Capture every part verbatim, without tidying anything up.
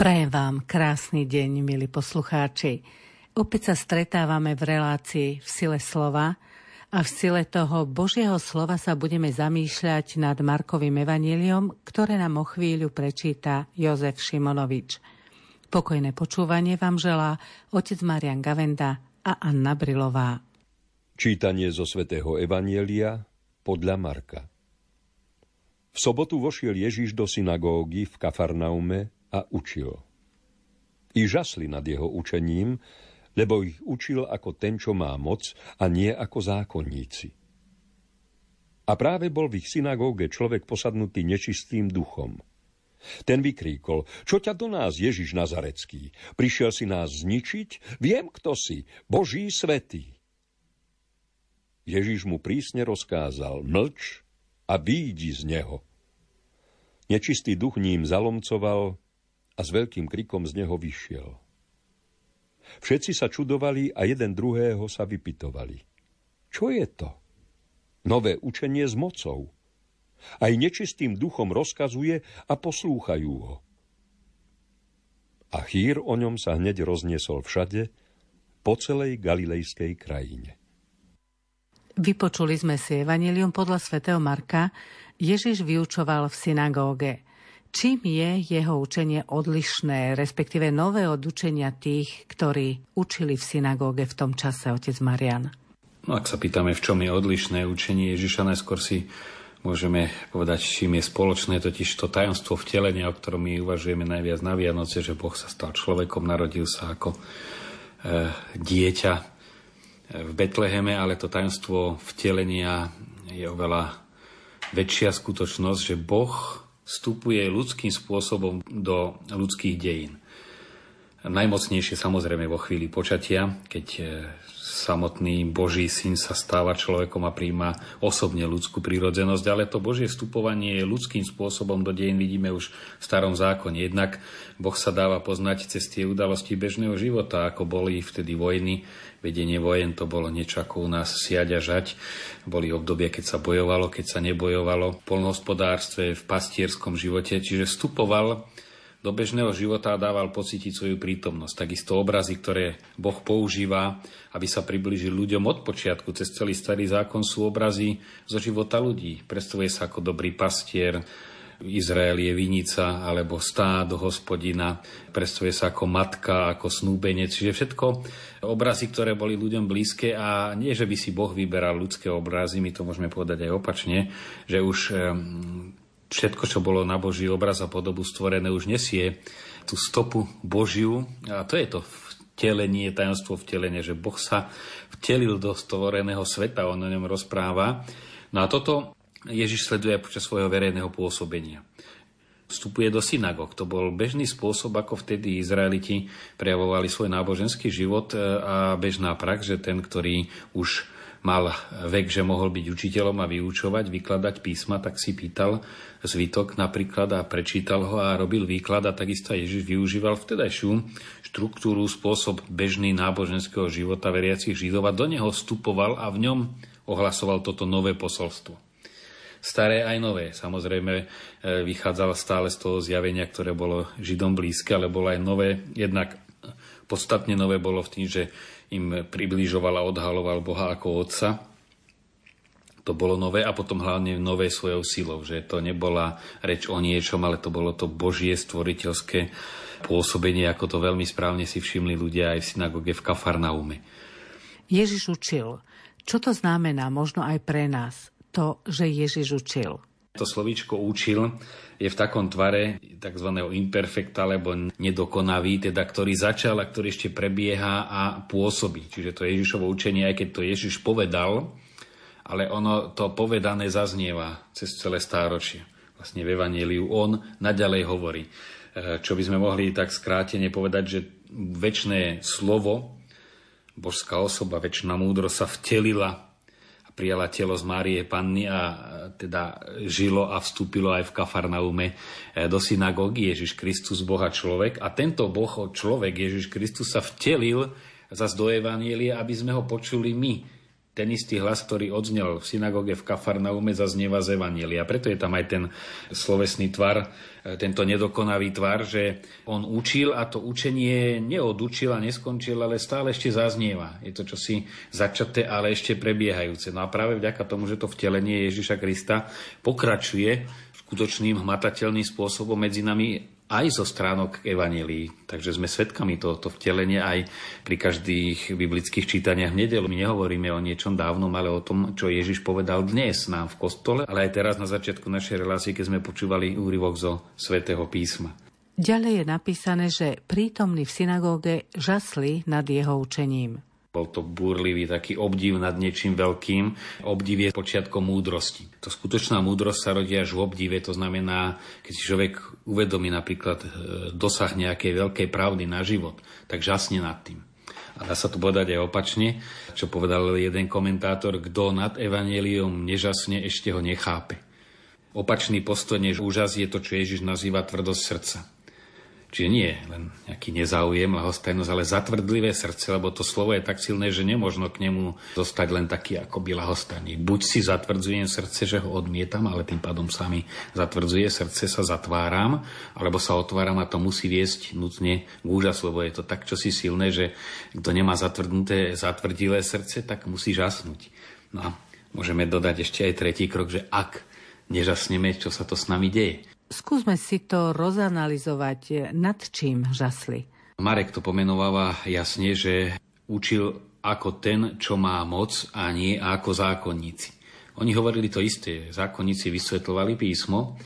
Prajem vám krásny deň, milí poslucháči. Opäť sa stretávame v relácii V sile slova a v sile toho Božieho slova sa budeme zamýšľať nad Markovým evanjeliom, ktoré nám o chvíľu prečíta Jozef Šimonovič. Pokojné počúvanie vám želá otec Marián Gavenda a Anna Brilová. Čítanie zo svätého evanjelia podľa Marka. V sobotu vošiel Ježiš do synagógy v Kafarnaume a učil. I žasli nad jeho učením, lebo ich učil ako ten, čo má moc, a nie ako zákonníci. A práve bol v ich synagóge človek posadnutý nečistým duchom. Ten vykríkol: Čo ťa do nás, Ježiš Nazarecký? Prišiel si nás zničiť? Viem, kto si, Boží svätý. Ježiš mu prísne rozkázal: Mlč a výjdi z neho. Nečistý duch ním zalomcoval a s veľkým krikom z neho vyšiel. Všetci sa čudovali a jeden druhého sa vypytovali: Čo je to? Nové učenie s mocou. Aj nečistým duchom rozkazuje a poslúchajú ho. A chýr o ňom sa hneď rozniesol všade, po celej galilejskej krajine. Vypočuli sme si evanjelium podľa svätého Marka. Ježiš vyučoval v synagóge. Čím je jeho učenie odlišné, respektíve nové od učenia tých, ktorí učili v synagóge v tom čase, otec Marián? Ak sa pýtame, v čom je odlišné učenie Ježiša, najskôr si môžeme povedať, čím je spoločné, totiž to tajomstvo vtelenia, o ktorom my uvažujeme najviac na Vianoce, že Boh sa stal človekom, narodil sa ako e, dieťa v Betleheme, ale to tajomstvo vtelenia je oveľa väčšia skutočnosť, že Boh vstupuje ľudským spôsobom do ľudských dejín. Najmocnejšie samozrejme vo chvíli počatia, keď samotný Boží syn sa stáva človekom a prijíma osobne ľudskú prírodzenosť, ale to Božie vstupovanie ľudským spôsobom do dejín vidíme už v Starom zákone. Jednak Boh sa dáva poznať cez tie udalosti bežného života, ako boli vtedy vojny. Vedenie vojen, to bolo niečo ako u nás siať a žať. Boli obdobia, keď sa bojovalo, keď sa nebojovalo. V poľnohospodárstve, v pastierskom živote. Čiže vstupoval do bežného života a dával pocítiť svoju prítomnosť. Takisto obrazy, ktoré Boh používa, aby sa priblížil ľuďom od počiatku. Cez celý Starý zákon sú obrazy zo života ľudí. Predstavuje sa ako dobrý pastier, Izrael je vinica alebo stádo Hospodina, predstavuje sa ako matka, ako snúbenec, čiže všetko obrazy, ktoré boli ľuďom blízke, a nie, že by si Boh vyberal ľudské obrazy, my to môžeme povedať aj opačne, že už všetko, čo bolo na Boží obraz a podobu stvorené, už nesie tú stopu Božiu, a to je to vtelenie, tajomstvo vtelenia, že Boh sa vtelil do stvoreného sveta, on o ňom rozpráva. No a toto Ježiš sleduje počas svojho verejného pôsobenia. Vstupuje do synagóg. To bol bežný spôsob, ako vtedy Izraeliti prejavovali svoj náboženský život, a bežná prax, že ten, ktorý už mal vek, že mohol byť učiteľom a vyučovať, vykladať písma, tak si pýtal zvitok napríklad a prečítal ho a robil výklad, a takisto Ježiš využíval vtedajšiu štruktúru, spôsob bežný náboženského života veriacich Židov a do neho vstupoval a v ňom ohlasoval toto nové posolstvo. Staré aj nové. Samozrejme, vychádzala stále z toho zjavenia, ktoré bolo Židom blízke, ale bolo aj nové. Jednak podstatne nové bolo v tým, že im približoval a odhaloval Boha ako Otca. To bolo nové, a potom hlavne nové svojou silou, že to nebola reč o niečom, ale to bolo to Božie stvoriteľské pôsobenie, ako to veľmi správne si všimli ľudia aj v synagóge v Kafarnaume. Ježiš učil. Čo to znamená možno aj pre nás? To, že Ježiš učil. To slovíčko učil je v takom tvare tzv. Imperfekta, alebo nedokonavý, teda ktorý začal a ktorý ešte prebieha a pôsobí. Čiže to Ježišovo učenie, aj keď to Ježiš povedal, ale ono to povedané zaznieva cez celé stáročie. Vlastne v evanjeliu on naďalej hovorí. Čo by sme mohli tak skrátene povedať, že večné slovo, božská osoba, večná múdrosť sa vtelila, prijala telo z Márie Panny a teda žilo a vstúpilo aj v Kafarnaume do synagógy. Ježiš Kristus, Boha človek, a tento Boh človek Ježiš Kristus sa vtelil zas do evanjelia, aby sme ho počuli my, Ten istý hlas, ktorý odznel v synagóge v Kafarnaume, zaznieva z Evanjelia. Preto je tam aj ten slovesný tvar, tento nedokonavý tvar, že on učil a to učenie neodučil a neskončil, ale stále ešte zaznieva. Je to čosi začaté, ale ešte prebiehajúce. No a práve vďaka tomu, že to vtelenie Ježiša Krista pokračuje skutočným, hmatateľným spôsobom medzi nami aj zo stránok Evanjelií. Takže sme svedkami tohoto vtelenia aj pri každých biblických čítaniach v nedeľu. My nehovoríme o niečom dávnom, ale o tom, čo Ježiš povedal dnes nám v kostole, ale aj teraz na začiatku našej relácie, keď sme počúvali úryvok zo Svätého písma. Ďalej je napísané, že prítomní v synagóge žasli nad jeho učením. Bol to búrlivý taký obdiv nad niečím veľkým. Obdiv je počiatkom múdrosti. To skutočná múdrosť sa rodí až v obdive. To znamená, keď si človek uvedomí napríklad dosah nejakej veľkej pravdy na život, tak žasne nad tým. A dá sa to povedať aj opačne, čo povedal jeden komentátor, kto nad evanjeliom nežasne, ešte ho nechápe. Opačný postoj než úžas je to, čo Ježiš nazýva tvrdosť srdca. Čiže nie len nejaký nezáujem, lahostajnosť, ale zatvrdlivé srdce, lebo to slovo je tak silné, že nemožno k nemu zostať len taký akoby lahostajný. Buď si zatvrdzujem srdce, že ho odmietam, ale tým pádom sa mi zatvrdzuje srdce, sa zatváram, alebo sa otváram a to musí viesť nutne k úžasu, lebo je to tak čosi silné, že kto nemá zatvrdnuté, zatvrdilé srdce, tak musí žasnúť. No a môžeme dodať ešte aj tretí krok, že ak nežasneme, čo sa to s nami deje. Skúsme si to rozanalyzovať, nad čím žasli. Marek to pomenováva jasne, že učil ako ten, čo má moc a nie ako zákonníci. Oni hovorili to isté, zákonníci vysvetľovali písmo,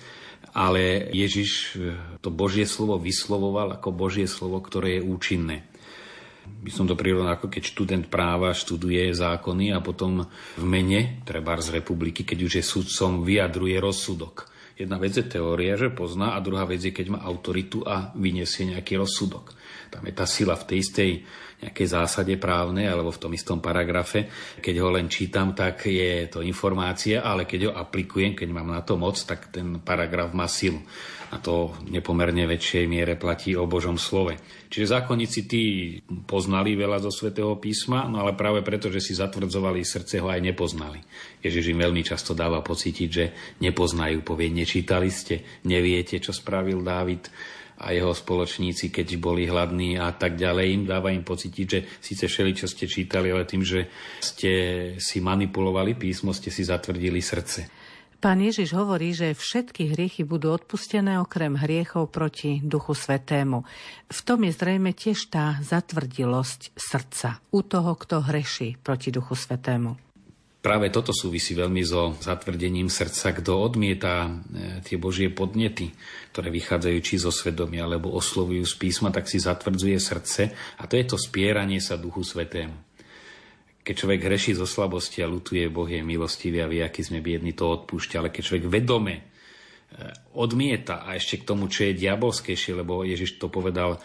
ale Ježiš to Božie slovo vyslovoval ako Božie slovo, ktoré je účinné. By som to prirovnal, ako keď študent práva študuje zákony a potom v mene, treba z republiky, keď už je sudcom, vyjadruje rozsudok. Jedna vec je teória, že pozná, a druhá vec je, keď má autoritu a vyniesie nejaký rozsudok. Tam je tá sila v tej istej nejakej zásade právnej alebo v tom istom paragrafe. Keď ho len čítam, tak je to informácia, ale keď ho aplikujem, keď mám na to moc, tak ten paragraf má silu. A to v nepomerne väčšej miere platí o Božom slove. Čiže zákonníci tí poznali veľa zo Svätého písma, no ale práve preto, že si zatvrdzovali srdce, ho aj nepoznali. Ježiš im veľmi často dáva pocítiť, že nepoznajú, povie, nečítali ste, neviete, čo spravil Dávid a jeho spoločníci, keď boli hladní a tak ďalej. Im dáva im pocítiť, že síce všeličo ste čítali, ale tým, že ste si manipulovali písmo, ste si zatvrdili srdce. Pán Ježiš hovorí, že všetky hriechy budú odpustené okrem hriechov proti Duchu Svätému. V tom je zrejme tiež tá zatvrdilosť srdca u toho, kto hreší proti Duchu Svätému. Práve toto súvisí veľmi so zatvrdením srdca, kto odmieta tie Božie podnety, ktoré vychádzajú či zo svedomia, alebo oslovujú z písma, tak si zatvrdzuje srdce a to je to spieranie sa Duchu Svätému. Keď človek hreší zo slabosti a ľutuje, Boh je milostivý a vie, aký sme biední, to odpúšťa. Ale keď človek vedome odmieta a ešte k tomu, čo je diabolskejšie, lebo Ježiš to povedal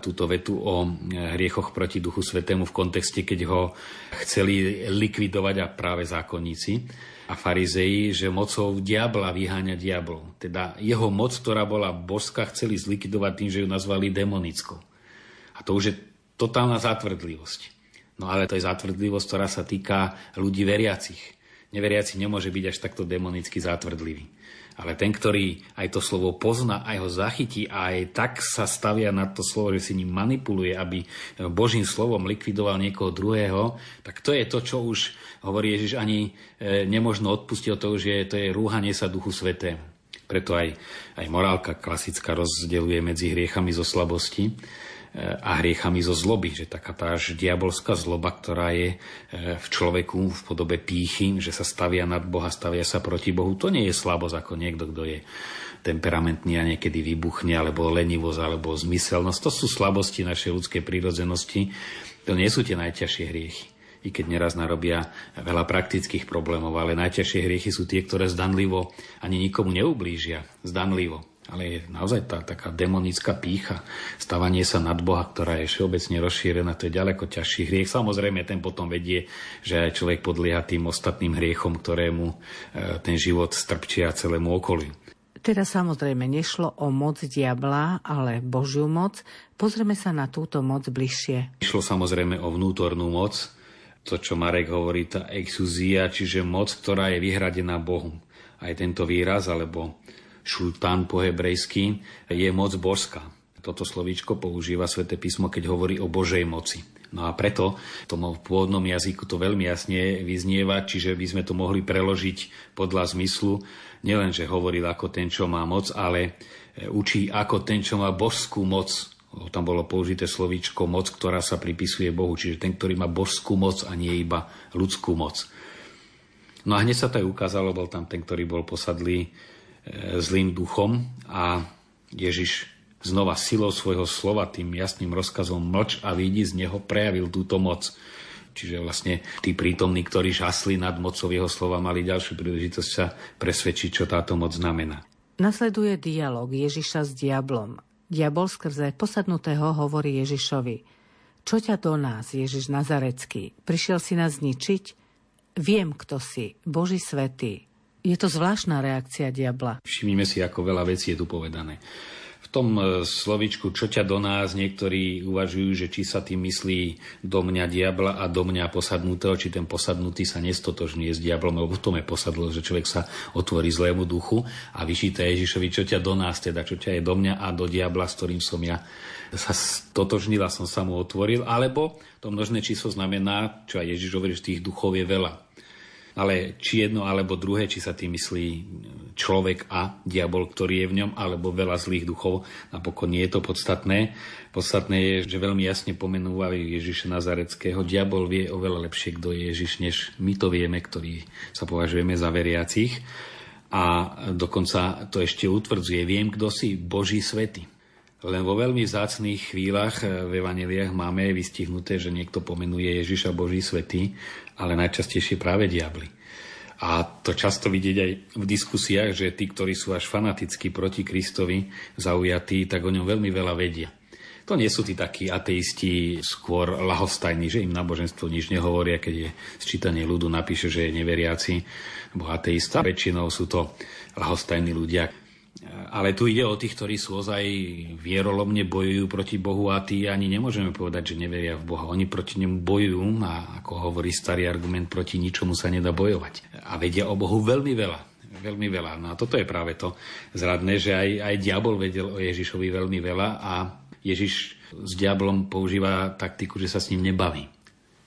túto vetu o hriechoch proti Duchu Svätému v kontexte, keď ho chceli likvidovať a práve zákonníci a farizei, že mocou diabla vyháňa diablov. Teda jeho moc, ktorá bola božská, chceli zlikvidovať tým, že ju nazvali demonickou. A to už je totálna zatvrdlivosť. No ale to je zatvrdlivosť, ktorá sa týka ľudí veriacich. Neveriaci nemôže byť až takto demonicky zatvrdlivý. Ale ten, ktorý aj to slovo pozná, aj ho zachytí a aj tak sa stavia na to slovo, že si ním manipuluje, aby Božím slovom likvidoval niekoho druhého, tak to je to, čo už hovorí Ježiš, ani nemožno odpustiť od toho, že to je rúhanie sa Duchu Svätému. Preto aj, aj morálka klasická rozdeľuje medzi hriechami zo slabosti a hriechami zo zloby, že taká tá až diabolská zloba, ktorá je v človeku v podobe pýchy, že sa stavia nad Boha, stavia sa proti Bohu, to nie je slabosť ako niekto, kto je temperamentný a niekedy vybuchne, alebo lenivosť, alebo zmyselnosť. To sú slabosti našej ľudskej prírodzenosti, to nie sú tie najťažšie hriechy, i keď neraz narobia veľa praktických problémov, ale najťažšie hriechy sú tie, ktoré zdanlivo ani nikomu neublížia, zdanlivo. Ale je naozaj tá taká demonická pýcha, stavanie sa nad Boha, ktorá je všeobecne rozšírená, to je ďaleko ťažší hriech. Samozrejme, ten potom vedie, že človek podlieha tým ostatným hriechom, ktorému ten život strpčia celému okoliu. Teda samozrejme nešlo o moc diabla, ale Božiu moc. Pozrieme sa na túto moc bližšie. Išlo samozrejme o vnútornú moc, to, čo Marek hovorí, tá exúzia, čiže moc, ktorá je vyhradená Bohu. Aj tento výraz, alebo šultán po hebrejsky, je moc božská. Toto slovíčko používa Sväté písmo, keď hovorí o Božej moci. No a preto tomu v pôvodnom jazyku to veľmi jasne vyznieva, čiže by sme to mohli preložiť podľa zmyslu. Nielen, že hovoril ako ten, čo má moc, ale učí ako ten, čo má božskú moc. Tam bolo použité slovíčko moc, ktorá sa pripisuje Bohu, čiže ten, ktorý má božskú moc a nie iba ľudskú moc. No a hneď sa to aj ukázalo, bol tam ten, ktorý bol posadlý zlým duchom a Ježiš znova silou svojho slova, tým jasným rozkazom mlč a vidí, z neho prejavil túto moc. Čiže vlastne tí prítomní, ktorí žasli nad mocou jeho slova, mali ďalšiu príležitosť sa presvedčiť, čo táto moc znamená. Nasleduje dialog Ježiša s diablom. Diabol skrze posadnutého hovorí Ježišovi: Čo ťa do nás, Ježiš Nazarecký? Prišiel si nás zničiť? Viem, kto si, Boží svätý. Je to zvláštna reakcia diabla. Všimnime si, ako veľa vecí je tu povedané. V tom slovičku čo ťa do nás, niektorí uvažujú, že či sa tým myslí do mňa diabla a do mňa posadnutého, či ten posadnutý sa nestotožní s diablom, lebo v tom je posadlo, že človek sa otvorí zlému duchu a vyčíta Ježišovi, čo ťa do nás, teda čo ťa je do mňa a do diabla, s ktorým som ja sa stotožnil a som sa mu otvoril, alebo to množné číslo znamená, čo aj Ježiš hovorí, že tých duchov je veľa. Ale či jedno alebo druhé, či sa tým myslí človek a diabol, ktorý je v ňom, alebo veľa zlých duchov, napokon nie je to podstatné. Podstatné je, že veľmi jasne pomenúvajú Ježiša Nazareckého. Diabol vie oveľa lepšie, kto je Ježiš, než my to vieme, ktorí sa považujeme za veriacich. A dokonca to ešte utvrdzuje, viem, kto si, Boží svätý. Len vo veľmi vzácnych chvíľach v evanjeliách máme vystihnuté, že niekto pomenuje Ježiša Boží svätý, ale najčastejšie práve diabli. A to často vidieť aj v diskusiách, že tí, ktorí sú až fanaticky proti Kristovi zaujatí, tak o ňom veľmi veľa vedia. To nie sú tí takí ateisti skôr lahostajní, že im náboženstvo nič nehovoria, keď je sčítanie ľudu napíše, že je neveriaci alebo ateista. Väčšinou sú to lahostajní ľudia. Ale tu ide o tých, ktorí sú ozaj vierolomne bojujú proti Bohu a tí ani nemôžeme povedať, že neveria v Boha. Oni proti nemu bojujú a ako hovorí starý argument, proti ničomu sa nedá bojovať. A vedia o Bohu veľmi veľa. Veľmi veľa. No a toto je práve to zradné, že aj, aj diabol vedel o Ježišovi veľmi veľa a Ježiš s diablom používa taktiku, že sa s ním nebaví.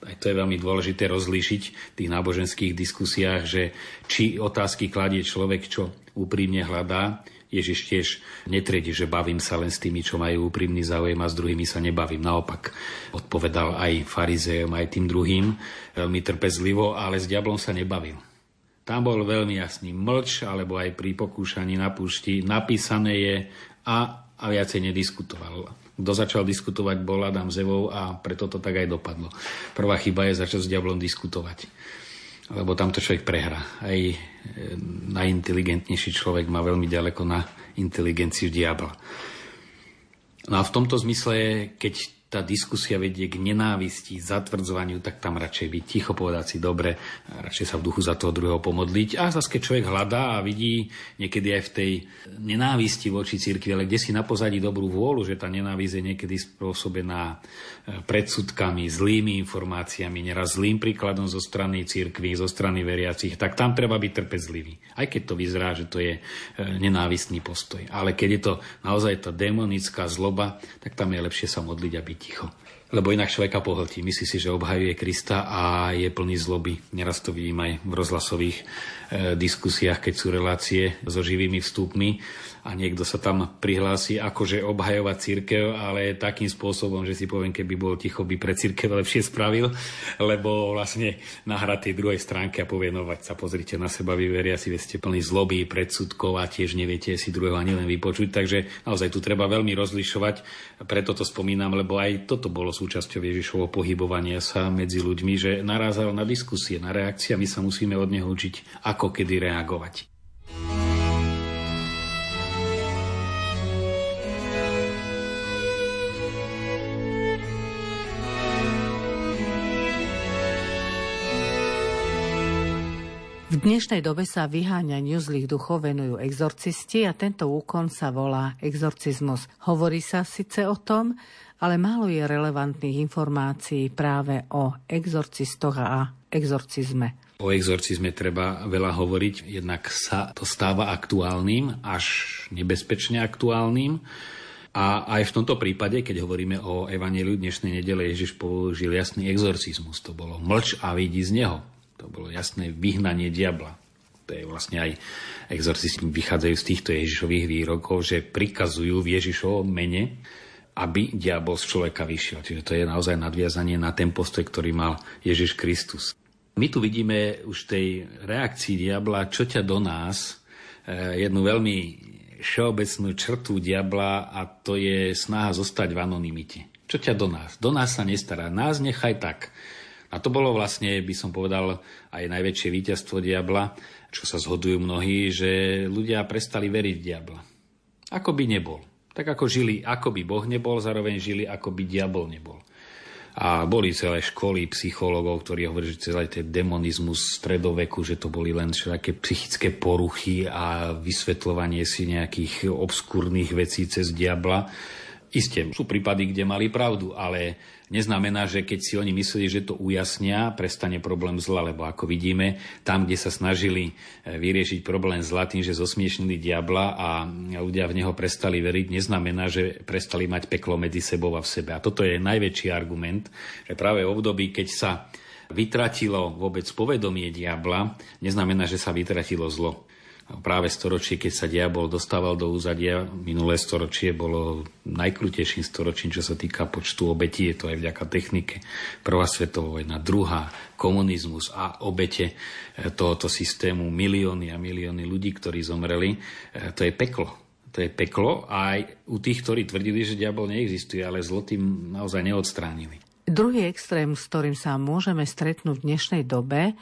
Aj to je veľmi dôležité rozlíšiť v tých náboženských diskusiách, že či otázky kladie človek, čo úprimne hľadá. Ježiš tiež netriedi, že bavím sa len s tými, čo majú úprimný záujem a s druhými sa nebavím. Naopak odpovedal aj farizejom, aj tým druhým veľmi trpezlivo, ale s diablom sa nebavil. Tam bol veľmi jasný mlč, alebo aj pri pokúšaní na púšti napísané je a, a viacej nediskutoval. Kto začal diskutovať, bol Adam s Evou a preto to tak aj dopadlo. Prvá chyba je začať s diablom diskutovať, lebo tamto človek prehrá. Aj e, najinteligentnejší človek má veľmi ďaleko na inteligenciu diabla. No a v tomto zmysle, keď tá diskusia vedie k nenávisti, zatvrdzovaniu, tak tam radšej byť ticho, povedať si dobre, radšej sa v duchu za toho druhého pomodliť. A zase, keď človek hľadá a vidí niekedy aj v tej nenávisti voči cirkvi, ale kde si na pozadí dobrú vôľu, že tá nenávisť je niekedy spôsobená predsudkami, zlými informáciami, neraz zlým príkladom zo strany cirkvi, zo strany veriacich, tak tam treba byť trpezlivý. Aj keď to vyzerá, že to je nenávistný postoj. Ale keď je to naozaj tá démonická zloba, tak tam je lepšie sa modliť a byť ticho. Lebo inak človeka pohltí. Myslí si, že obhajuje Krista a je plný zloby. Neraz to vidím aj v rozhlasových e, diskusiách, keď sú relácie so živými vstupmi a niekto sa tam prihlási akože obhajovať cirkev, ale takým spôsobom, že si poviem, keby bol ticho, by pre cirkev lepšie spravil, lebo vlastne nahrá tej druhej stránke a povenovať sa. Pozrite na seba, vy veriaci, veď ste plný zloby, predsudkov a tiež neviete si druhého ani len vypočuť. Takže naozaj tu treba veľmi rozlišovať. Preto to spomínam, lebo aj toto bolo súčasťou Ježišovho pohybovania sa medzi ľuďmi, že narazil na diskusie, na reakcie, my sa musíme od neho učiť, ako kedy reagovať. V V dnešnej dobe sa vyháňaniu zlých duchov venujú exorcisti a tento úkon sa volá exorcizmus. Hovorí sa síce o tom, ale málo je relevantných informácií práve o exorcistoch a exorcizme. O exorcizme treba veľa hovoriť, jednak sa to stáva aktuálnym, až nebezpečne aktuálnym. A aj v tomto prípade, keď hovoríme o evanjeliu dnešnej nedele, Ježiš použil jasný exorcizmus. To bolo mlč a vyjdi z neho. To bolo jasné vyhnanie diabla. To je vlastne aj exorcisti vychádzajú z týchto Ježišových výrokov, že prikazujú v Ježišovom mene, aby diabol z človeka vyšiel. Čiže to je naozaj nadviazanie na ten postoj, ktorý mal Ježiš Kristus. My tu vidíme už tej reakcii diabla, čo ťa do nás, jednu veľmi všeobecnú črtu diabla, a to je snaha zostať v anonymite. Čo ťa do nás? Do nás sa nestará. Nás nechaj tak. A to bolo vlastne, by som povedal, aj najväčšie víťazstvo diabla, čo sa zhodujú mnohí, že ľudia prestali veriť v diabla. Ako by nebol. Tak ako žili, ako by Boh nebol, zároveň žili, ako by diabol nebol. A boli celé školy psychológov, ktorí hovorili, že celý ten demonizmus stredoveku, že to boli len všelaké psychické poruchy a vysvetľovanie si nejakých obskúrnych vecí cez diabla. Isté, sú prípady, kde mali pravdu, ale neznamená, že keď si oni mysleli, že to ujasnia, prestane problém zla, lebo ako vidíme, tam, kde sa snažili vyriešiť problém zla tým, že zosmiešnili diabla a ľudia v neho prestali veriť, neznamená, že prestali mať peklo medzi sebou a v sebe. A toto je najväčší argument, že práve v období, keď sa vytratilo vôbec povedomie diabla, neznamená, že sa vytratilo zlo. Práve storočie, keď sa diabol dostával do úzadia, minulé storočie bolo najkrutejším storočím, čo sa týka počtu obetí, je to aj vďaka technike. Prvá svetová vojna, druhá, komunizmus a obete tohoto systému, milióny a milióny ľudí, ktorí zomreli, to je peklo. To je peklo aj u tých, ktorí tvrdili, že diabol neexistuje, ale zlo tým naozaj neodstránili. Druhý extrém, s ktorým sa môžeme stretnúť v dnešnej dobe,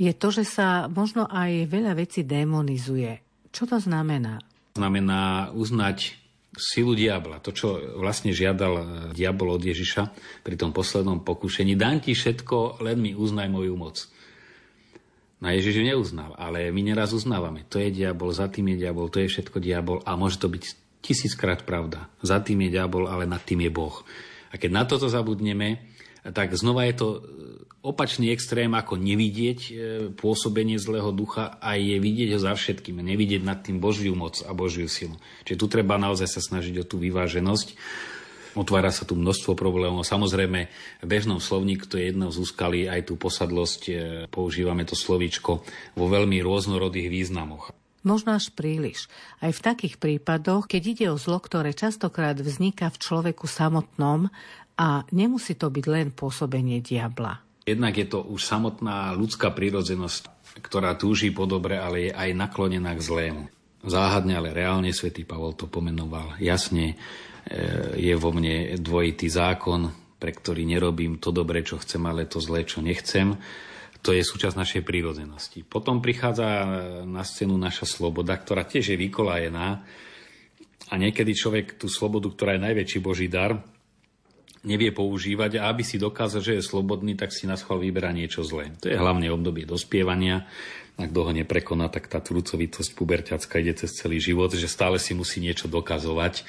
je to, že sa možno aj veľa vecí démonizuje. Čo to znamená? Znamená uznať silu diabla. To, čo vlastne žiadal diabol od Ježiša pri tom poslednom pokúšení. Dám ti všetko, len mi uznaj moju moc. No Ježiš ju neuznal, ale my neraz uznávame. To je diabol, za tým je diabol, to je všetko diabol a môže to byť tisíckrát pravda. Za tým je diabol, ale nad tým je Boh. A keď na toto zabudneme, tak znova je to opačný extrém, ako nevidieť pôsobenie zlého ducha a je vidieť ho za všetkým, nevidieť nad tým Božiu moc a Božiu silu. Čiže tu treba naozaj sa snažiť o tú vyváženosť. Otvára sa tu množstvo problémov. Samozrejme, v bežnom slovníku to je jedno z úskalí, aj tú posadlosť, používame to slovíčko vo veľmi rôznorodých významoch. Možno až príliš. Aj v takých prípadoch, keď ide o zlo, ktoré častokrát vzniká v človeku samotnom a nemusí to byť len pôsobenie diabla. Jednak je to už samotná ľudská prirodzenosť, ktorá túží po dobre, ale je aj naklonená k zlému. Záhadne, ale reálne svätý Pavol to pomenoval. Jasne, je vo mne dvojitý zákon, pre ktorý nerobím to dobre, čo chcem, ale to zlé, čo nechcem. To je súčasť našej prírodzenosti. Potom prichádza na scénu naša sloboda, ktorá tiež je vykolajená. A niekedy človek tú slobodu, ktorá je najväčší Boží dar, nevie používať. A aby si dokázal, že je slobodný, tak si naschvál vyberá niečo zlé. To je hlavne obdobie dospievania. Ak ho neprekoná, tak tá trúcovitosť puberťacká ide cez celý život, že stále si musí niečo dokazovať,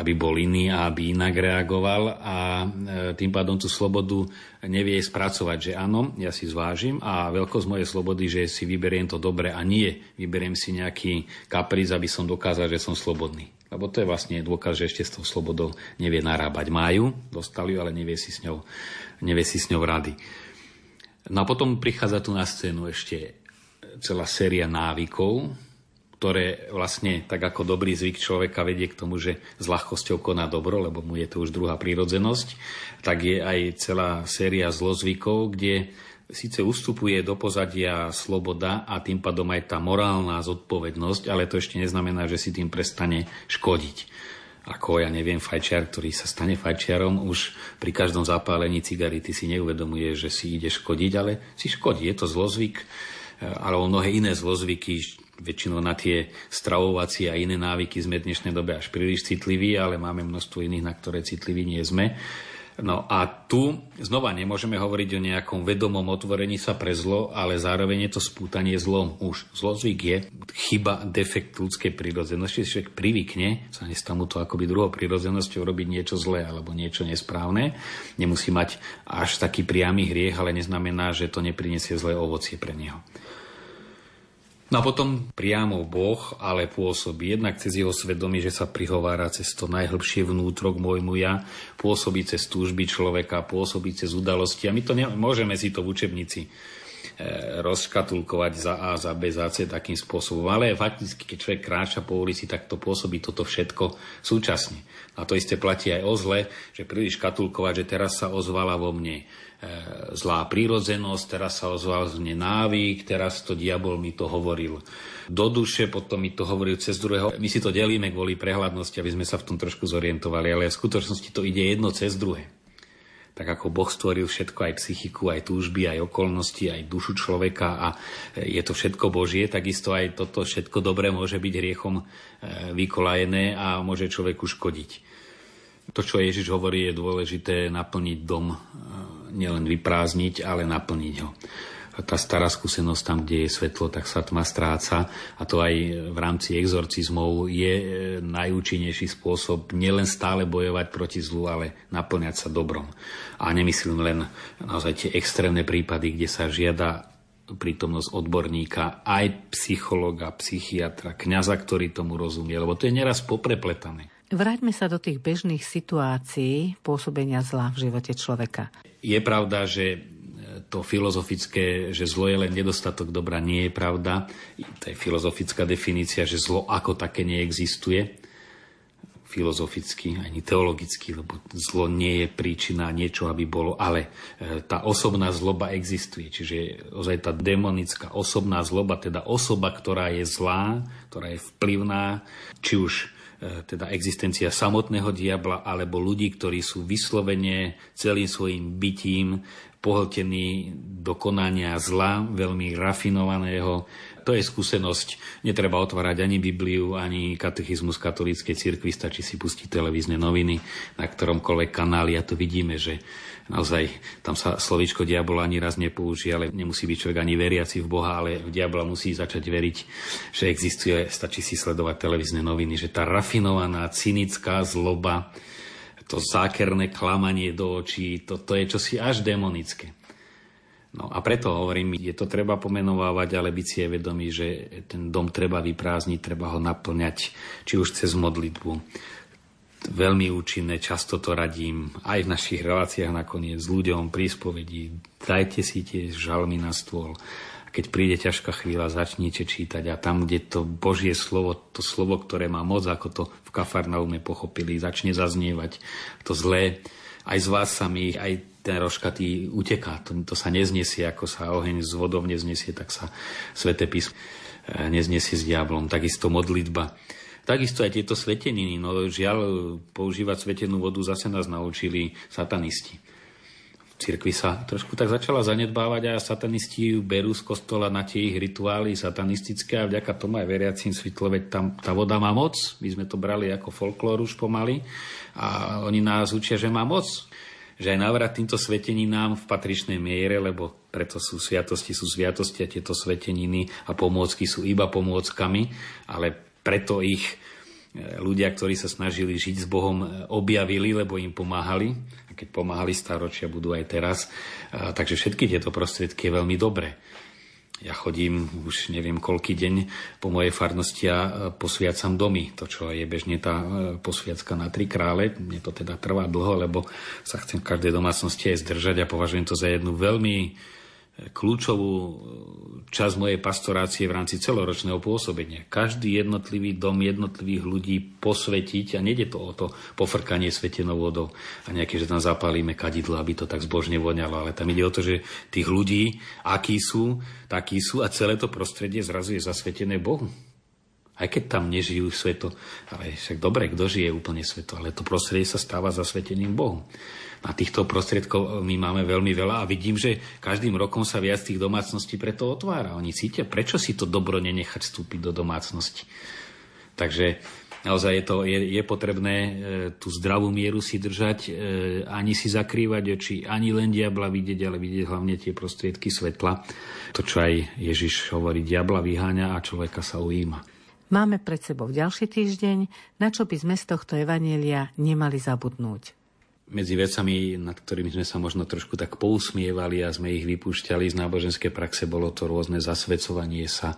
aby bol iný a aby inak reagoval. A tým pádom tú slobodu nevie spracovať, že áno, ja si zvážim a veľkosť mojej slobody, že si vyberiem to dobre a nie, vyberiem si nejaký kapriz, aby som dokázal, že som slobodný. Lebo to je vlastne dôkaz, že ešte s tou slobodou nevie narábať. Majú, dostali ju, ale nevie si s ňou, nevie si s ňou rady. No a potom prichádza tu na scénu ešte celá séria návykov, ktoré vlastne, tak ako dobrý zvyk človeka vedie k tomu, že s ľahkosťou koná dobro, lebo mu je to už druhá prírodzenosť, tak je aj celá séria zlozvykov, kde síce ustupuje do pozadia sloboda a tým pádom aj tá morálna zodpovednosť, ale to ešte neznamená, že si tým prestane škodiť. Ako, ja neviem, fajčiar, ktorý sa stane fajčiarom, už pri každom zapálení cigarety si neuvedomuje, že si ide škodiť, ale si škodí, je to zlozvyk, ale o mnohé iné zlozvyky, väčšinou na tie stravovacie a iné návyky sme v dnešnej dobe až príliš citliví, ale máme množstvo iných, na ktoré citliví nie sme. No a tu znova nemôžeme hovoriť o nejakom vedomom otvorení sa pre zlo, ale zároveň je to spútanie zlom už. Zlozvyk je chyba, defekt ľudskej prírodzenosti. Človek privykne sa nestámu to akoby druhou prírodzenosťou robiť niečo zlé alebo niečo nesprávne. Nemusí mať až taký priamy hriech, ale neznamená, že to neprinesie zlé ovocie pre neho. No a potom priamo Boh ale pôsobí jednak cez jeho svedomie, že sa prihovára cez to najhlbšie vnútro k môjmu ja, pôsobí cez túžby človeka, pôsobí cez udalosti. A my to nemôžeme si to v učebnici e, rozškatulkovať za A, za B, za C takým spôsobom. Ale fakticky, keď človek kráča po ulici, tak to pôsobí toto všetko súčasne. A to isté platí aj o zle, že príliš škatulkovať, že teraz sa ozvala vo mne zlá prírodzenosť, teraz sa ozval z nenávyk, teraz to diabol mi to hovoril do duše, potom mi to hovoril cez druhého. My si to delíme kvôli prehľadnosti, aby sme sa v tom trošku zorientovali, ale v skutočnosti to ide jedno cez druhé. Tak ako Boh stvoril všetko, aj psychiku, aj túžby, aj okolnosti, aj dušu človeka a je to všetko Božie, takisto aj toto všetko dobré môže byť hriechom vykolajené a môže človeku škodiť. To, čo Ježiš hovorí, je dôležité naplniť dom, nielen vyprázdniť, ale naplniť ho. Tá stará skúsenosť, tam, kde je svetlo, tak sa tma stráca. A to aj v rámci exorcizmov je najúčinnejší spôsob nielen stále bojovať proti zlu, ale naplňať sa dobrom. A nemyslím len naozaj tie extrémne prípady, kde sa žiada prítomnosť odborníka, aj psychologa, psychiatra, kňaza, ktorý tomu rozumie, lebo to je neraz poprepletané. Vráťme sa do tých bežných situácií pôsobenia zla v živote človeka. Je pravda, že to filozofické, že zlo je len nedostatok dobra, nie je pravda. To je filozofická definícia, že zlo ako také neexistuje. Filozoficky, ani teologicky, lebo zlo nie je príčina niečo, aby bolo, ale tá osobná zloba existuje. Čiže ozaj tá demonická osobná zloba, teda osoba, ktorá je zlá, ktorá je vplyvná, či už teda existencia samotného diabla, alebo ľudí, ktorí sú vyslovene celým svojim bytím pohltení do konania zla, veľmi rafinovaného. To je skúsenosť. Netreba otvárať ani Bibliu, ani katechizmus katolíckej cirkvi, stačí si pustiť televízne noviny, na ktoromkoľvek kanáli a to vidíme, že naozaj tam sa slovíčko diabla ani raz nepoužije, ale nemusí byť človek ani veriaci v Boha, ale v diabla musí začať veriť, že existuje, stačí si sledovať televízne noviny, že tá rafinovaná, cynická zloba, to zákerné klamanie do očí, to, to je čosi až démonické. No a preto hovorím, je to treba pomenovávať, ale byť si je vedomý, že ten dom treba vyprázdniť, treba ho naplňať, či už cez modlitbu. Veľmi účinné, často to radím, aj v našich reláciách nakoniec s ľuďom, príspovedí, dajte si tie žalmy na stôl. Keď príde ťažká chvíľa, začnite čítať a tam, kde to Božie slovo, to slovo, ktoré má moc, ako to v Kafarnaume pochopili, začne zaznievať to zlé, aj z vás samých, aj ten roškatý uteká, to, to sa neznesie, ako sa oheň z vodou neznesie, tak sa Sväté písmo neznesie s diablom, takisto modlitba. Takisto aj tieto sveteniny, no žiaľ, používať svetenú vodu zase nás naučili satanisti. Cirkvi sa trošku tak začala zanedbávať a satanisti ju berú z kostola na tie ich rituály satanistické a vďaka tomu aj veriacím svitlo, veď tam tá voda má moc, my sme to brali ako folklór už pomaly a oni nás učia, že má moc, že aj návrat týmto sveteninám v patričnej miere, lebo preto sú sviatosti, sú sviatosti a tieto sveteniny a pomôcky sú iba pomôckami, ale preto ich ľudia, ktorí sa snažili žiť s Bohom, objavili, lebo im pomáhali. A keď pomáhali stáročia, budú aj teraz. A takže všetky tieto prostriedky je veľmi dobré. Ja chodím už neviem koľký deň po mojej farnosti a posviacam domy. To, čo je bežne tá posviacka na Tri krále. Mne to teda trvá dlho, lebo sa chcem v každej domácnosti aj zdržať a považujem to za jednu veľmi kľúčovú časť mojej pastorácie v rámci celoročného pôsobenia. Každý jednotlivý dom jednotlivých ľudí posvetiť a nejde to o to pofrkanie svetenou vodou a nejaké, že tam zapálime kadidlo, aby to tak zbožne voňalo, ale tam ide o to, že tých ľudí, akí sú, takí sú a celé to prostredie zrazu je zasvetené Bohu. Aj keď tam nežijú sveto, ale však dobre, kto žije úplne sveto, ale to prostredie sa stáva zasveteným Bohu. A týchto prostriedkov my máme veľmi veľa a vidím, že každým rokom sa viac tých domácností preto otvára. Oni cítia, prečo si to dobro nenechať vstúpiť do domácnosti. Takže Naozaj je, to, je, je potrebné tú zdravú mieru si držať, ani si zakrývať oči, ani len diabla vidieť, ale vidieť hlavne tie prostriedky svetla. To, čo aj Ježiš hovorí, diabla vyháňa a človeka sa ujíma. Máme pred sebou ďalší týždeň, na čo by sme z tohto evanjelia nemali zabudnúť. Medzi vecami, nad ktorými sme sa možno trošku tak pousmievali a sme ich vypúšťali z náboženskej praxe, bolo to rôzne zasvecovanie sa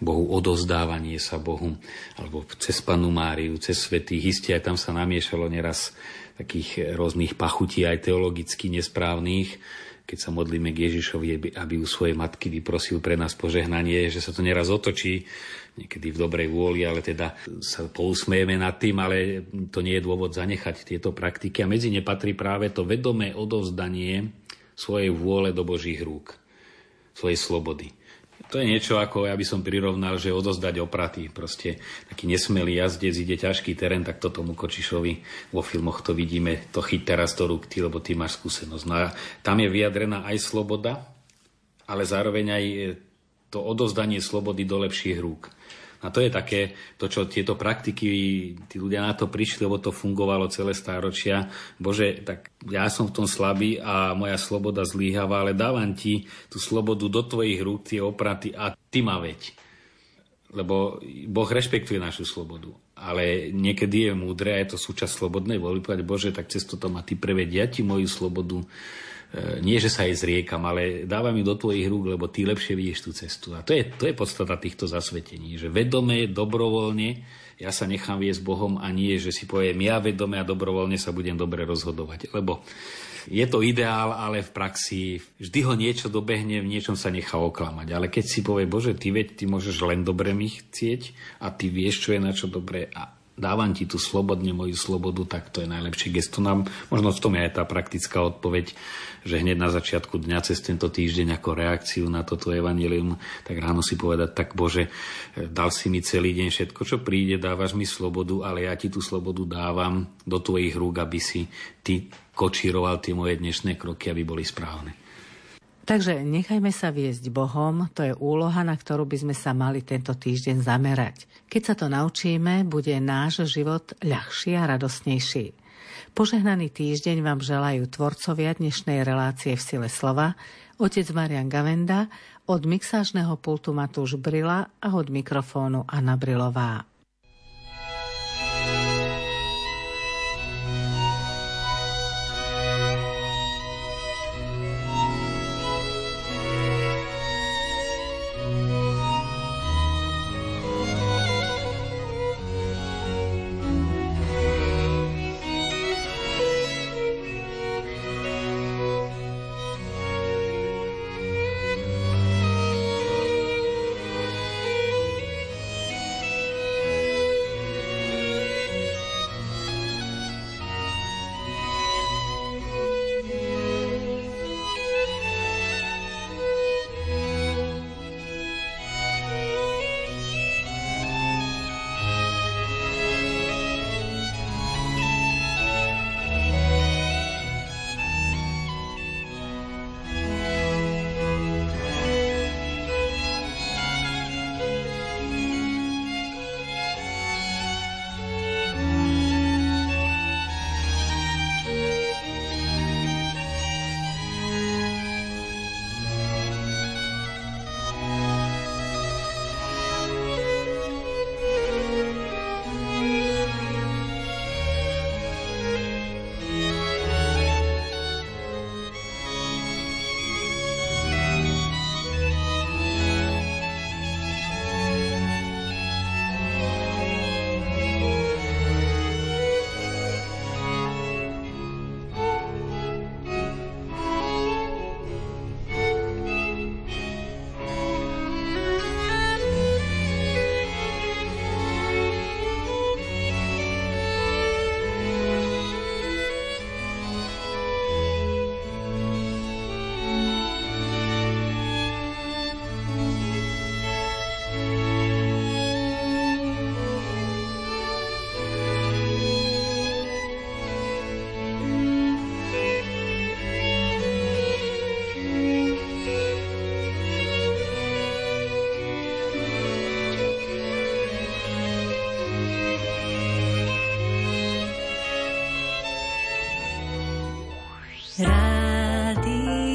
Bohu, odozdávanie sa Bohu, alebo cez Pannu Máriu, cez svätých. Isté aj tam sa namiešalo neraz takých rôznych pachutí, aj teologicky nesprávnych. Keď sa modlíme k Ježišovi, aby u svojej matky vyprosil pre nás požehnanie, že sa to neraz otočí, niekedy v dobrej vôli, ale teda sa pousmejeme nad tým, ale to nie je dôvod zanechať tieto praktiky. A medzi ne patrí práve to vedomé odovzdanie svojej vôle do Božích rúk, svojej slobody. To je niečo, ako ja by som prirovnal, že odozdať opraty. Proste taký nesmelý jazdec ide ťažký terén, tak to tomu Kočišovi vo filmoch to vidíme, to chyť teraz do rúk ty, lebo ty máš skúsenosť. No a tam je vyjadrená aj sloboda, ale zároveň aj to odovzdanie slobody do lepších rúk. A to je také, to čo tieto praktiky, tí ľudia na to prišli, lebo to fungovalo celé stáročia. Bože, tak ja som v tom slabý a moja sloboda zlíhava, ale dávam ti tú slobodu do tvojich rúk, tie opraty a ty ma veď. Lebo Boh rešpektuje našu slobodu, ale niekedy je múdre a je to súčasť slobodnej voľby povedať, Bože, tak cez toto ma ty preved, ja ti moju slobodu, nie že sa jej zriekam, ale dávam ju do tvojich rúk, lebo ty lepšie vidíš tú cestu. A to je, to je podstata týchto zasvetení, že vedomé, dobrovoľne, ja sa nechám viesť Bohom a nie, že si poviem, ja vedomé a dobrovoľne sa budem dobre rozhodovať, lebo je to ideál, ale v praxi vždy ho niečo dobehne, v niečom sa nechá oklamať. Ale keď si povie, Bože, ty veď, ty môžeš len dobre mi chcieť a ty vieš, čo je na čo dobré a dávam ti tu slobodne moju slobodu, tak to je najlepšie gesto. Nám možno v tom je aj tá praktická odpoveď, že hneď na začiatku dňa cez tento týždeň ako reakciu na toto evanjelium, tak ráno si povedať, tak Bože, dal si mi celý deň všetko, čo príde, dávaš mi slobodu, ale ja ti tú slobodu dávam do tvojich rúk, aby si ty kočíroval tie moje dnešné kroky, aby boli správne. Takže nechajme sa viesť Bohom, to je úloha, na ktorú by sme sa mali tento týždeň zamerať. Keď sa to naučíme, bude náš život ľahší a radosnejší. Požehnaný týždeň vám želajú tvorcovia dnešnej relácie V sile slova, otec Marián Gavenda, od mixážneho pultu Matúš Brila a od mikrofónu Anna Brilová. Rád